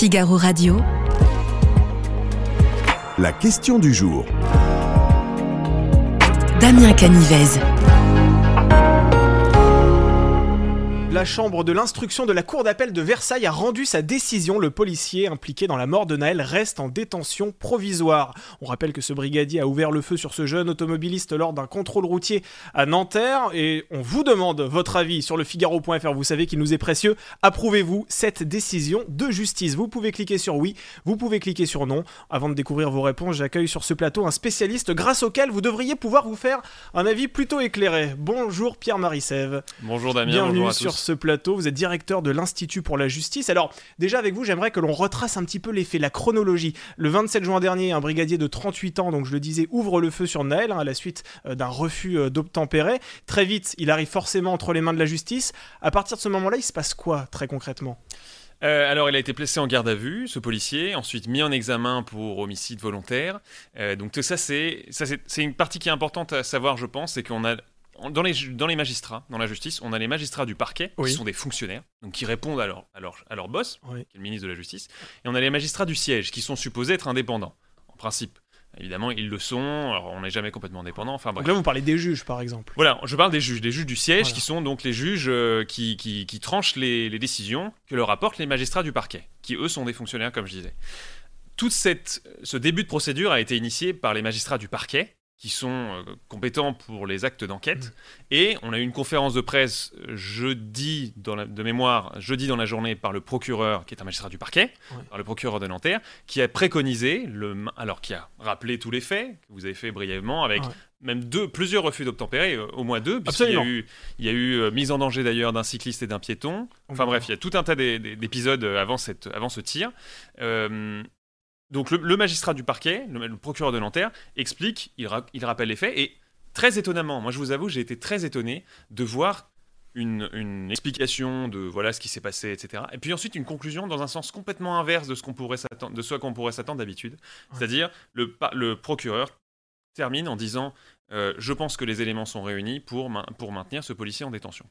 Figaro Radio. La question du jour. Damien Canivez. La chambre de l'instruction de la cour d'appel de Versailles a rendu sa décision. Le policier impliqué dans la mort de Nahel reste en détention provisoire. On rappelle que ce brigadier a ouvert le feu sur ce jeune automobiliste lors d'un contrôle routier à Nanterre. Et on vous demande votre avis sur le Figaro.fr. Vous savez qu'il nous est précieux. Approuvez-vous cette décision de justice? Vous pouvez cliquer sur oui, vous pouvez cliquer sur non. Avant de découvrir vos réponses, j'accueille sur ce plateau un spécialiste grâce auquel vous devriez pouvoir vous faire un avis plutôt éclairé. Bonjour Pierre-Marie Sève. Bonjour Damien, bienvenue bonjour à tous. Ce plateau, vous êtes directeur de l'Institut pour la justice. Alors, déjà avec vous, j'aimerais que l'on retrace un petit peu les faits, la chronologie. Le 27 juin dernier, un brigadier de 38 ans, donc je le disais, ouvre le feu sur Nahel à la suite d'un refus d'obtempérer. Très vite, il arrive forcément entre les mains de la justice. À partir de ce moment-là, il se passe quoi très concrètement ? Alors il a été placé en garde à vue, ce policier, ensuite mis en examen pour homicide volontaire. Donc ça c'est une partie qui est importante à savoir, je pense, c'est qu'on a dans les magistrats, dans la justice, on a les magistrats du parquet, oui, qui sont des fonctionnaires, donc qui répondent à leur boss, oui, qui est le ministre de la Justice, et on a les magistrats du siège, qui sont supposés être indépendants, en principe. Évidemment, ils le sont, alors on n'est jamais complètement indépendant. Enfin, bref. Donc là, vous parlez des juges, par exemple. Voilà, je parle des juges du siège, voilà, qui sont donc les juges qui tranchent les décisions que leur apportent les magistrats du parquet, qui, eux, sont des fonctionnaires, comme je disais. Ce début de procédure a été initié par les magistrats du parquet, qui sont compétents pour les actes d'enquête. Et on a eu une conférence de presse jeudi dans la journée par le procureur, qui est un magistrat du parquet, ouais, par le procureur de Nanterre, qui a préconisé, qui a rappelé tous les faits, que vous avez fait brièvement, avec, ouais, même plusieurs refus d'obtempérer, au moins deux, puisqu'il y a eu, mise en danger d'ailleurs d'un cycliste et d'un piéton. Enfin bref, il y a tout un tas d'épisodes avant ce tir. Donc le magistrat du parquet, le procureur de Nanterre, explique, il rappelle les faits, et très étonnamment, moi je vous avoue, j'ai été très étonné de voir une explication de voilà ce qui s'est passé, etc. Et puis ensuite une conclusion dans un sens complètement inverse de ce qu'on pourrait s'attendre d'habitude. Ouais. C'est-à-dire le procureur termine en disant je pense que les éléments sont réunis pour maintenir ce policier en détention.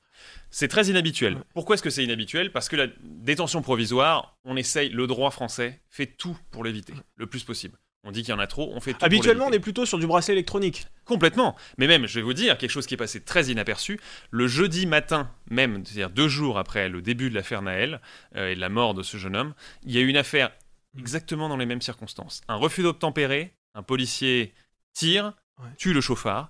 C'est très inhabituel. Ouais. Pourquoi est-ce que c'est inhabituel ? Parce que la détention provisoire, le droit français fait tout pour l'éviter, ouais, le plus possible. On dit qu'il y en a trop, on fait tout. Habituellement, on est plutôt sur du bracelet électronique. Complètement. Mais même, je vais vous dire, quelque chose qui est passé très inaperçu, le jeudi matin même, c'est-à-dire 2 jours après le début de l'affaire Nahel et de la mort de ce jeune homme, il y a eu une affaire exactement dans les mêmes circonstances. Un refus d'obtempérer, un policier tire, ouais, tue le chauffard.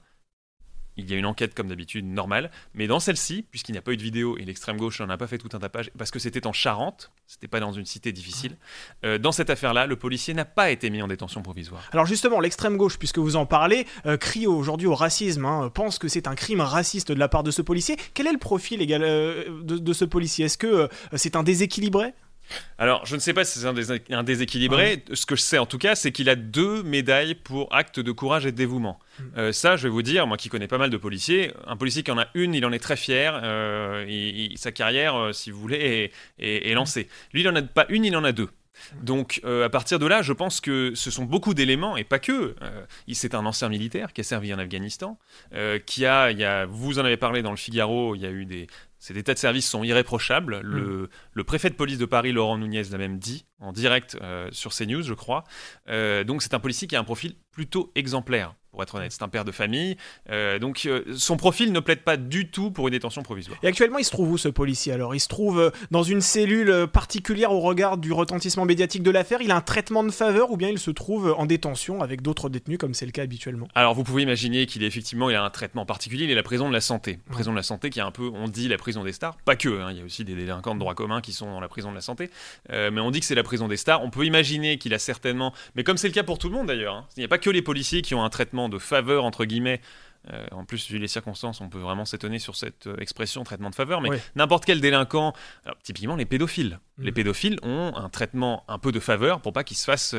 Il y a une enquête comme d'habitude, normale, mais dans celle-ci, puisqu'il n'y a pas eu de vidéo et l'extrême gauche n'en a pas fait tout un tapage, parce que c'était en Charente, c'était pas dans une cité difficile, dans cette affaire-là, le policier n'a pas été mis en détention provisoire. Alors justement, l'extrême gauche, puisque vous en parlez, crie aujourd'hui au racisme, pense que c'est un crime raciste de la part de ce policier. Quel est le profil légal de ce policier ? Est-ce que c'est un déséquilibré ? Alors, je ne sais pas si c'est un déséquilibré. Ouais. Ce que je sais en tout cas, c'est qu'il a 2 médailles pour acte de courage et de dévouement. Ça, je vais vous dire, moi qui connais pas mal de policiers, un policier qui en a une, il en est très fier. Sa carrière, si vous voulez, est lancée. Lui, il n'en a pas une, il en a 2. Donc, à partir de là, je pense que ce sont beaucoup d'éléments, et pas que. C'est un ancien militaire qui a servi en Afghanistan, vous en avez parlé dans le Figaro, il y a eu ces états de service sont irréprochables. Le préfet de police de Paris, Laurent Nunez, l'a même dit, en direct sur CNews, je crois. Donc, c'est un policier qui a un profil plutôt exemplaire, pour être honnête. C'est un père de famille. Donc, son profil ne plaide pas du tout pour une détention provisoire. Et actuellement, il se trouve où, ce policier, alors ? Il se trouve dans une cellule particulière au regard du retentissement médiatique de l'affaire ? Il a un traitement de faveur ou bien il se trouve en détention avec d'autres détenus, comme c'est le cas habituellement ? Alors, vous pouvez imaginer qu'il a un traitement particulier. Il est la prison de la santé. Prison de la santé qui est un peu, on dit, la prison des stars. Pas que, il y a aussi des délinquants de droit commun qui sont dans la prison de la santé. Mais on dit que c'est la prison des stars. On peut imaginer qu'il a certainement... Mais comme c'est le cas pour tout le monde, d'ailleurs, il n'y a pas que les policiers qui ont un traitement de faveur, entre guillemets. En plus, vu les circonstances, on peut vraiment s'étonner sur cette expression traitement de faveur, mais oui, n'importe quel délinquant, alors, typiquement les pédophiles. Les pédophiles ont un traitement un peu de faveur pour pas qu'ils se fassent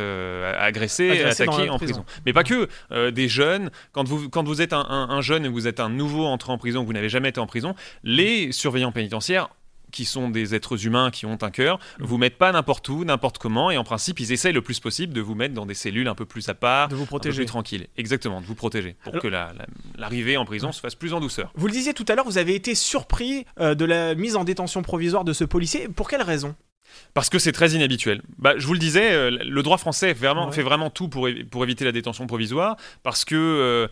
agresser, attaquer en prison. Mais pas que des jeunes. Quand vous êtes un jeune et vous êtes un nouveau entrant en prison, vous n'avez jamais été en prison, les surveillants pénitentiaires, qui sont des êtres humains qui ont un cœur, vous mettent pas n'importe où, n'importe comment, et en principe, ils essayent le plus possible de vous mettre dans des cellules un peu plus à part, de vous protéger, un peu plus tranquille. Exactement, de vous protéger, pour que l'arrivée en prison se fasse plus en douceur. Vous le disiez tout à l'heure, vous avez été surpris de la mise en détention provisoire de ce policier. Pour quelle raison ? Parce que c'est très inhabituel. Bah, je vous le disais, le droit français fait vraiment tout pour éviter la détention provisoire, parce que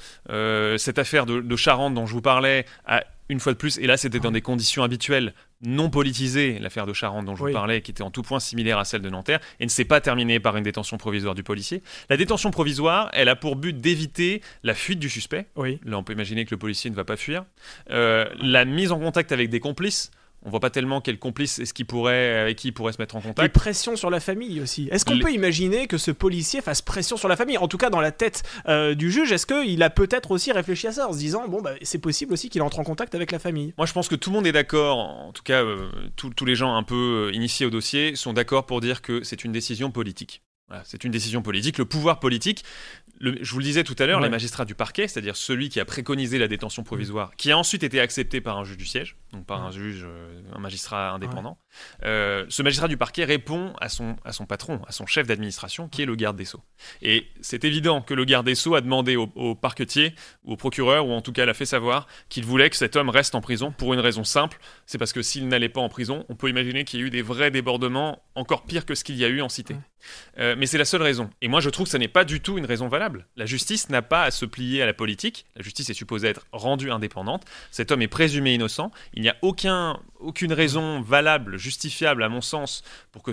cette affaire de Charente dont je vous parlais, a, une fois de plus, et là c'était dans des conditions habituelles, non politisée, l'affaire de Charente dont je vous parlais, qui était en tout point similaire à celle de Nanterre, et ne s'est pas terminée par une détention provisoire du policier. La détention provisoire, elle a pour but d'éviter la fuite du suspect. Oui. Là, on peut imaginer que le policier ne va pas fuir. La mise en contact avec des complices. On voit pas tellement quel complice est-ce qui pourrait, avec qui il pourrait se mettre en contact. Et pression sur la famille aussi. Est-ce qu'on peut imaginer que ce policier fasse pression sur la famille ? En tout cas, dans la tête du juge, est-ce qu'il a peut-être aussi réfléchi à ça en se disant bon, bah, c'est possible aussi qu'il entre en contact avec la famille ? Moi, je pense que tout le monde est d'accord. En tout cas, tous les gens un peu initiés au dossier sont d'accord pour dire que c'est une décision politique. Voilà, c'est une décision politique. Le pouvoir politique, je vous le disais tout à l'heure, les magistrats du parquet, c'est-à-dire celui qui a préconisé la détention provisoire, qui a ensuite été accepté par un juge du siège, donc par un juge, un magistrat indépendant, ce magistrat du parquet répond à son patron, à son chef d'administration, qui est le garde des Sceaux. Et c'est évident que le garde des Sceaux a demandé au parquetier, ou au procureur, ou en tout cas l'a fait savoir, qu'il voulait que cet homme reste en prison pour une raison simple, c'est parce que s'il n'allait pas en prison, on peut imaginer qu'il y a eu des vrais débordements encore pires que ce qu'il y a eu en cité. Mais c'est la seule raison. Et moi, je trouve que ça n'est pas du tout une raison valable. La justice n'a pas à se plier à la politique. La justice est supposée être rendue indépendante. Cet homme est présumé innocent. Il n'y a aucune raison valable, justifiable, à mon sens, pour que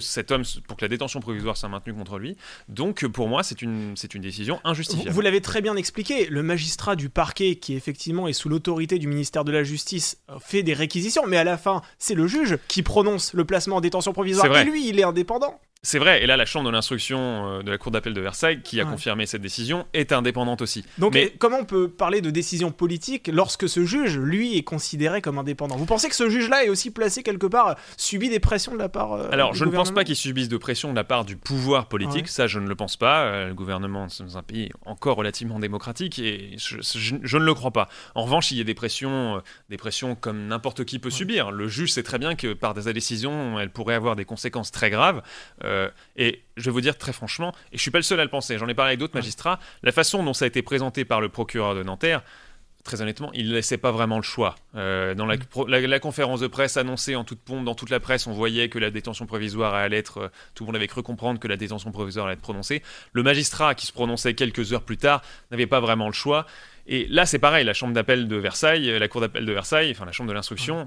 la détention provisoire soit maintenue contre lui. Donc, pour moi, c'est une décision injustifiable. Vous l'avez très bien expliqué. Le magistrat du parquet, qui effectivement est sous l'autorité du ministère de la Justice, fait des réquisitions. Mais à la fin, c'est le juge qui prononce le placement en détention provisoire. Et lui, il est indépendant. C'est vrai, et là, la chambre de l'instruction de la cour d'appel de Versailles, qui a confirmé cette décision, est indépendante aussi. Donc, mais comment on peut parler de décision politique lorsque ce juge, lui, est considéré comme indépendant ? Vous pensez que ce juge-là est aussi placé quelque part, subit des pressions de la part du gouvernement ? Alors, je ne pense pas qu'il subisse de pression de la part du pouvoir politique, ça, je ne le pense pas. Le gouvernement, c'est un pays encore relativement démocratique, et je ne le crois pas. En revanche, il y a des pressions comme n'importe qui peut subir. Le juge sait très bien que par des décisions, elle pourrait avoir des conséquences très graves. Et je vais vous dire très franchement, et je suis pas le seul à le penser, j'en ai parlé avec d'autres magistrats, la façon dont ça a été présenté par le procureur de Nanterre, très honnêtement, il ne laissait pas vraiment le choix. Dans la conférence de presse annoncée en toute pompe, dans toute la presse, on voyait que la détention provisoire allait être... tout le monde avait cru comprendre que la détention provisoire allait être prononcée. Le magistrat qui se prononçait quelques heures plus tard n'avait pas vraiment le choix. Et là, c'est pareil, la chambre d'appel de Versailles, la cour d'appel de Versailles, enfin la chambre de l'instruction,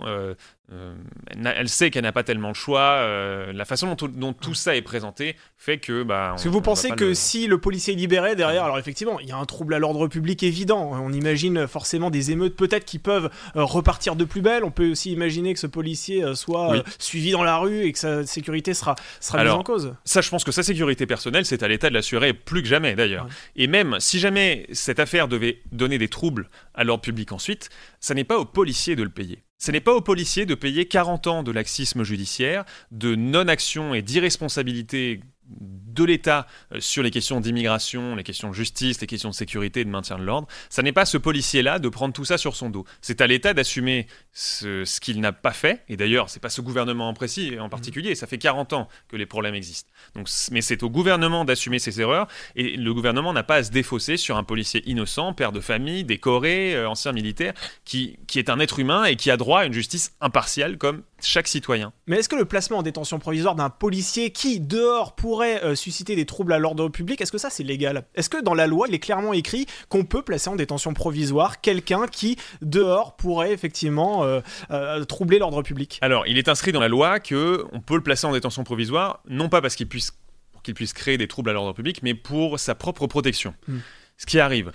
elle sait qu'elle n'a pas tellement le choix. La façon dont tout ça est présenté fait que... Parce que vous pensez que si le policier est libéré derrière... Alors effectivement, il y a un trouble à l'ordre public évident. On imagine forcément des émeutes peut-être qui peuvent repartir de plus belle. On peut aussi imaginer que ce policier soit suivi dans la rue et que sa sécurité sera mise en cause. Ça, je pense que sa sécurité personnelle, c'est à l'État de l'assurer plus que jamais d'ailleurs. Ouais. Et même si jamais cette affaire devait donner des troubles à l'ordre public ensuite, ça n'est pas aux policiers de le payer. Ce n'est pas aux policiers de payer 40 ans de laxisme judiciaire, de non-action et d'irresponsabilité de l'État sur les questions d'immigration, les questions de justice, les questions de sécurité et de maintien de l'ordre. Ça n'est pas à ce policier-là de prendre tout ça sur son dos. C'est à l'État d'assumer ce qu'il n'a pas fait. Et d'ailleurs, c'est pas ce gouvernement en particulier. Ça fait 40 ans que les problèmes existent. Donc, mais c'est au gouvernement d'assumer ses erreurs. Et le gouvernement n'a pas à se défausser sur un policier innocent, père de famille, décoré, ancien militaire, qui est un être humain et qui a droit à une justice impartiale comme chaque citoyen. Mais est-ce que le placement en détention provisoire d'un policier qui, dehors, pourrait susciter des troubles à l'ordre public, est-ce que ça c'est légal ? Est-ce que dans la loi il est clairement écrit qu'on peut placer en détention provisoire quelqu'un qui dehors pourrait effectivement troubler l'ordre public ? Alors il est inscrit dans la loi qu'on peut le placer en détention provisoire, non pas parce qu'il puisse créer des troubles à l'ordre public, mais pour sa propre protection. Ce qui arrive,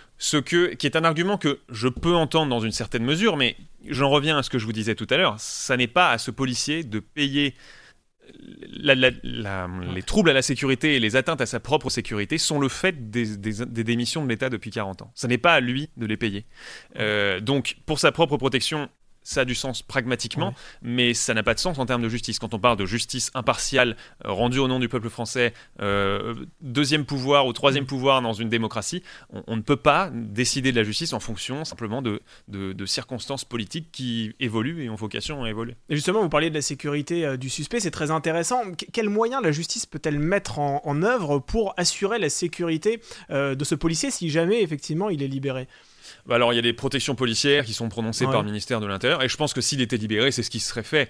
qui est un argument que je peux entendre dans une certaine mesure, mais j'en reviens à ce que je vous disais tout à l'heure, ça n'est pas à ce policier de payer... Les troubles à la sécurité et les atteintes à sa propre sécurité sont le fait des démissions de l'État depuis 40 ans. Ce n'est pas à lui de les payer. Donc, pour sa propre protection, ça a du sens pragmatiquement, mais ça n'a pas de sens en termes de justice. Quand on parle de justice impartiale rendue au nom du peuple français, deuxième pouvoir ou troisième pouvoir dans une démocratie, on ne peut pas décider de la justice en fonction simplement de circonstances politiques qui évoluent et ont vocation à évoluer. Et justement, vous parliez de la sécurité du suspect, c'est très intéressant. Quels moyens la justice peut-elle mettre en œuvre pour assurer la sécurité de ce policier si jamais, effectivement, il est libéré ? Bah alors, il y a des protections policières qui sont prononcées par le ministère de l'Intérieur, et je pense que s'il était libéré, c'est ce qui serait fait.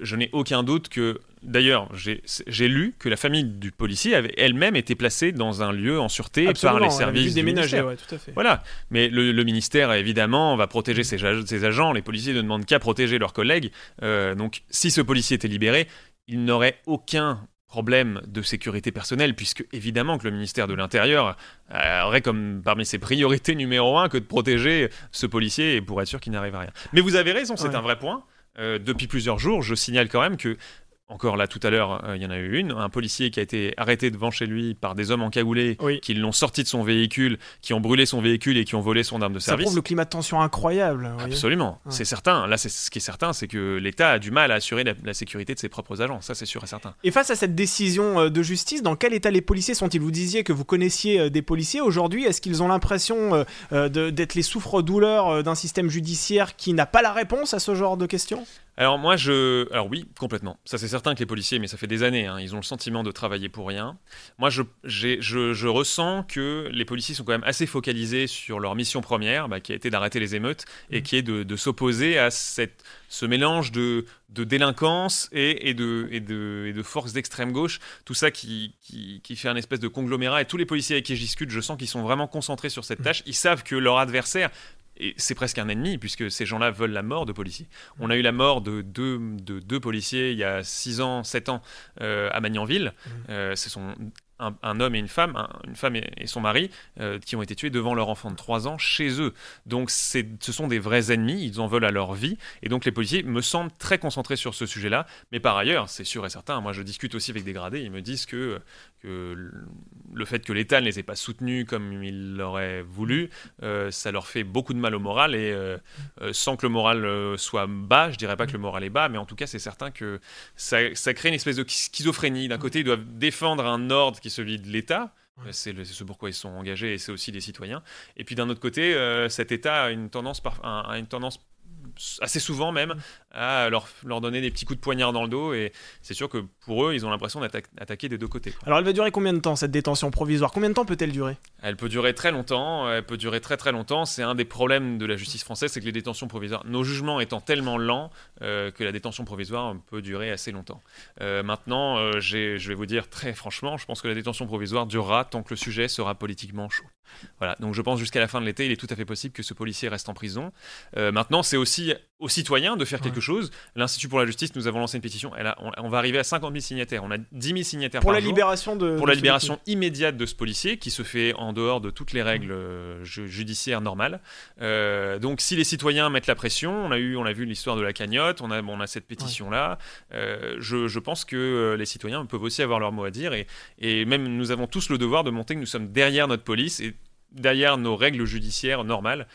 Je n'ai aucun doute que... D'ailleurs, j'ai lu que la famille du policier avait elle-même été placée dans un lieu en sûreté par les services du ministère. Ouais, tout à fait. Voilà. Mais le ministère, évidemment, va protéger ses agents. Les policiers ne demandent qu'à protéger leurs collègues. Donc, si ce policier était libéré, il n'aurait aucun problème de sécurité personnelle, puisque évidemment que le ministère de l'Intérieur aurait comme parmi ses priorités numéro 1 que de protéger ce policier pour être sûr qu'il n'arrive à rien. Mais vous avez raison, c'est un vrai point. Depuis plusieurs jours, je signale quand même que, encore là tout à l'heure, il y en a eu un policier qui a été arrêté devant chez lui par des hommes encagoulés qui l'ont sorti de son véhicule, qui ont brûlé son véhicule et qui ont volé son arme de service. Ça prouve le climat de tension incroyable. Absolument, c'est certain. Là, ce qui est certain, c'est que l'État a du mal à assurer la sécurité de ses propres agents. Ça, c'est sûr et certain. Et face à cette décision de justice, dans quel état les policiers sont-ils ? Vous disiez que vous connaissiez des policiers. Aujourd'hui, est-ce qu'ils ont l'impression d'être les souffre-douleurs d'un système judiciaire qui n'a pas la réponse à ce genre de questions ? Alors moi, alors oui, complètement. Ça, c'est certain que les policiers, mais ça fait des années, ils ont le sentiment de travailler pour rien. Moi, je ressens que les policiers sont quand même assez focalisés sur leur mission première, qui a été d'arrêter les émeutes et qui est de s'opposer à ce mélange de délinquance et de forces d'extrême gauche, tout ça qui fait un espèce de conglomérat. Et tous les policiers avec qui je discute, je sens qu'ils sont vraiment concentrés sur cette tâche. Ils savent que leur adversaire... Et c'est presque un ennemi, puisque ces gens-là veulent la mort de policiers. On a eu la mort de deux policiers il y a 7 ans, à Magnanville. Ce sont un homme et une femme et son mari, qui ont été tués devant leur enfant de 3 ans chez eux. Donc ce sont des vrais ennemis, ils en veulent à leur vie. Et donc les policiers me semblent très concentrés sur ce sujet-là. Mais par ailleurs, c'est sûr et certain, moi je discute aussi avec des gradés, ils me disent que le fait que l'État ne les ait pas soutenus comme il l'aurait voulu, ça leur fait beaucoup de mal au moral. Et sans que le moral soit bas, je dirais pas que le moral est bas, mais en tout cas c'est certain que ça crée une espèce de schizophrénie. D'un côté, ils doivent défendre un ordre qui celui de l'État, c'est ce pourquoi ils sont engagés, et c'est aussi des citoyens. Et puis d'un autre côté, cet État a une tendance assez souvent même à leur donner des petits coups de poignard dans le dos, et c'est sûr que pour eux, ils ont l'impression d'attaquer des deux côtés. Alors elle va durer combien de temps, cette détention provisoire ? Combien de temps peut-elle durer ? Elle peut durer très longtemps, c'est un des problèmes de la justice française, c'est que les détentions provisoires, nos jugements étant tellement lents, que la détention provisoire peut durer assez longtemps. Maintenant, je vais vous dire très franchement, je pense que la détention provisoire durera tant que le sujet sera politiquement chaud. Voilà, donc je pense jusqu'à la fin de l'été, il est tout à fait possible que ce policier reste en prison. Maintenant, c'est aussi aux citoyens de faire quelque chose. L'Institut pour la justice, nous avons lancé une pétition. On va arriver à 50 000 signataires. On a 10 000 signataires pour par jour. Pour la libération immédiate de ce policier, qui se fait en dehors de toutes les règles judiciaires normales. Donc, si les citoyens mettent la pression, on a vu l'histoire de la cagnotte, on a cette pétition-là. Je pense que les citoyens peuvent aussi avoir leur mot à dire. Et même, nous avons tous le devoir de montrer que nous sommes derrière notre police et derrière nos règles judiciaires normales,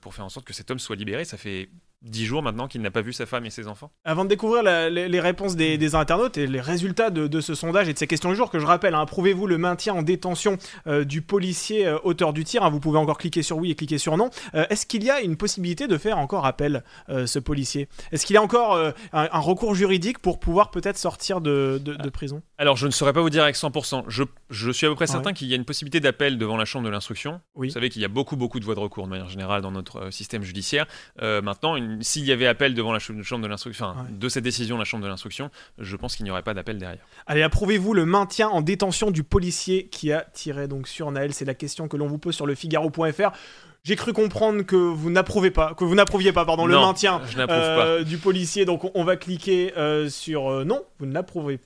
pour faire en sorte que cet homme soit libéré. Ça fait 10 jours maintenant qu'il n'a pas vu sa femme et ses enfants. Avant de découvrir les réponses des internautes et les résultats de ce sondage et de ces questions du jour, que je rappelle, prouvez-vous le maintien en détention du policier auteur du tir, vous pouvez encore cliquer sur oui et cliquer sur non. Est-ce qu'il y a une possibilité de faire encore appel, ce policier ? Est-ce qu'il y a encore un recours juridique pour pouvoir peut-être sortir de prison ? Alors je ne saurais pas vous dire avec 100%. Je suis à peu près certain qu'il y a une possibilité d'appel devant la chambre de l'instruction. Oui. Vous savez qu'il y a beaucoup de voies de recours de manière générale dans notre système judiciaire. Maintenant, s'il y avait appel devant la chambre de l'instruction, de cette décision de la chambre de l'instruction, je pense qu'il n'y aurait pas d'appel derrière. Allez, approuvez-vous le maintien en détention du policier qui a tiré donc sur Nahel ? C'est la question que l'on vous pose sur le Figaro.fr. J'ai cru comprendre que vous n'approuviez pas, le maintien du policier. Donc on va cliquer sur non, vous n'approuvez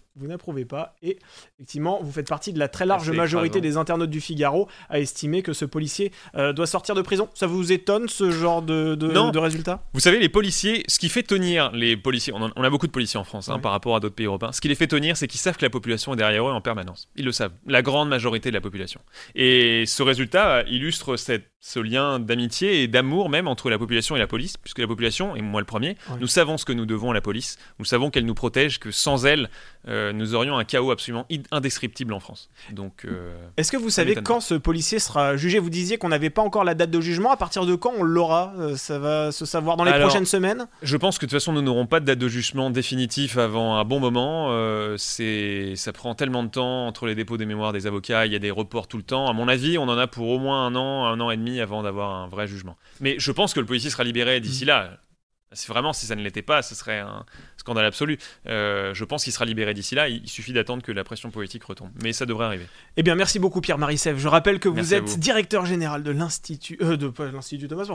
pas. Et effectivement, vous faites partie de la très large majorité des internautes du Figaro à estimer que ce policier doit sortir de prison. Ça vous étonne, ce genre de résultat ? Vous savez, les policiers, ce qui fait tenir les policiers, on a beaucoup de policiers en France par rapport à d'autres pays européens, ce qui les fait tenir, c'est qu'ils savent que la population est derrière eux en permanence. Ils le savent, la grande majorité de la population. Et ce résultat illustre ce lien d'amitié et d'amour même entre la population et la police, puisque la population, et moi le premier, nous savons ce que nous devons à la police, nous savons qu'elle nous protège, que sans elle, nous aurions un chaos absolument indescriptible en France. Donc, est-ce que vous savez quand ce policier sera jugé ? Vous disiez qu'on n'avait pas encore la date de jugement, à partir de quand on l'aura ? Ça va se savoir dans les prochaines semaines ? Je pense que de toute façon, nous n'aurons pas de date de jugement définitif avant un bon moment, ça prend tellement de temps entre les dépôts des mémoires des avocats, il y a des reports tout le temps, à mon avis, on en a pour au moins un an et demi, famille avant d'avoir un vrai jugement. Mais je pense que le policier sera libéré d'ici là. C'est vraiment, si ça ne l'était pas, ce serait un scandale absolu. Je pense qu'il sera libéré d'ici là. Il suffit d'attendre que la pression politique retombe. Mais ça devrait arriver. Eh bien, merci beaucoup Pierre-Marie Sève. Je rappelle que vous êtes directeur général de l'Institut... Vous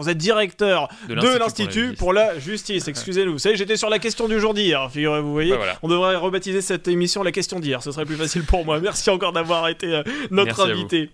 êtes directeur de l'Institut pour la Justice. Excusez-nous. Vous savez, j'étais sur la question du jour d'hier. Figurez-vous, vous voyez. Bah, voilà. On devrait rebaptiser cette émission la question d'hier. Ce serait plus facile pour moi. Merci encore d'avoir été notre invité.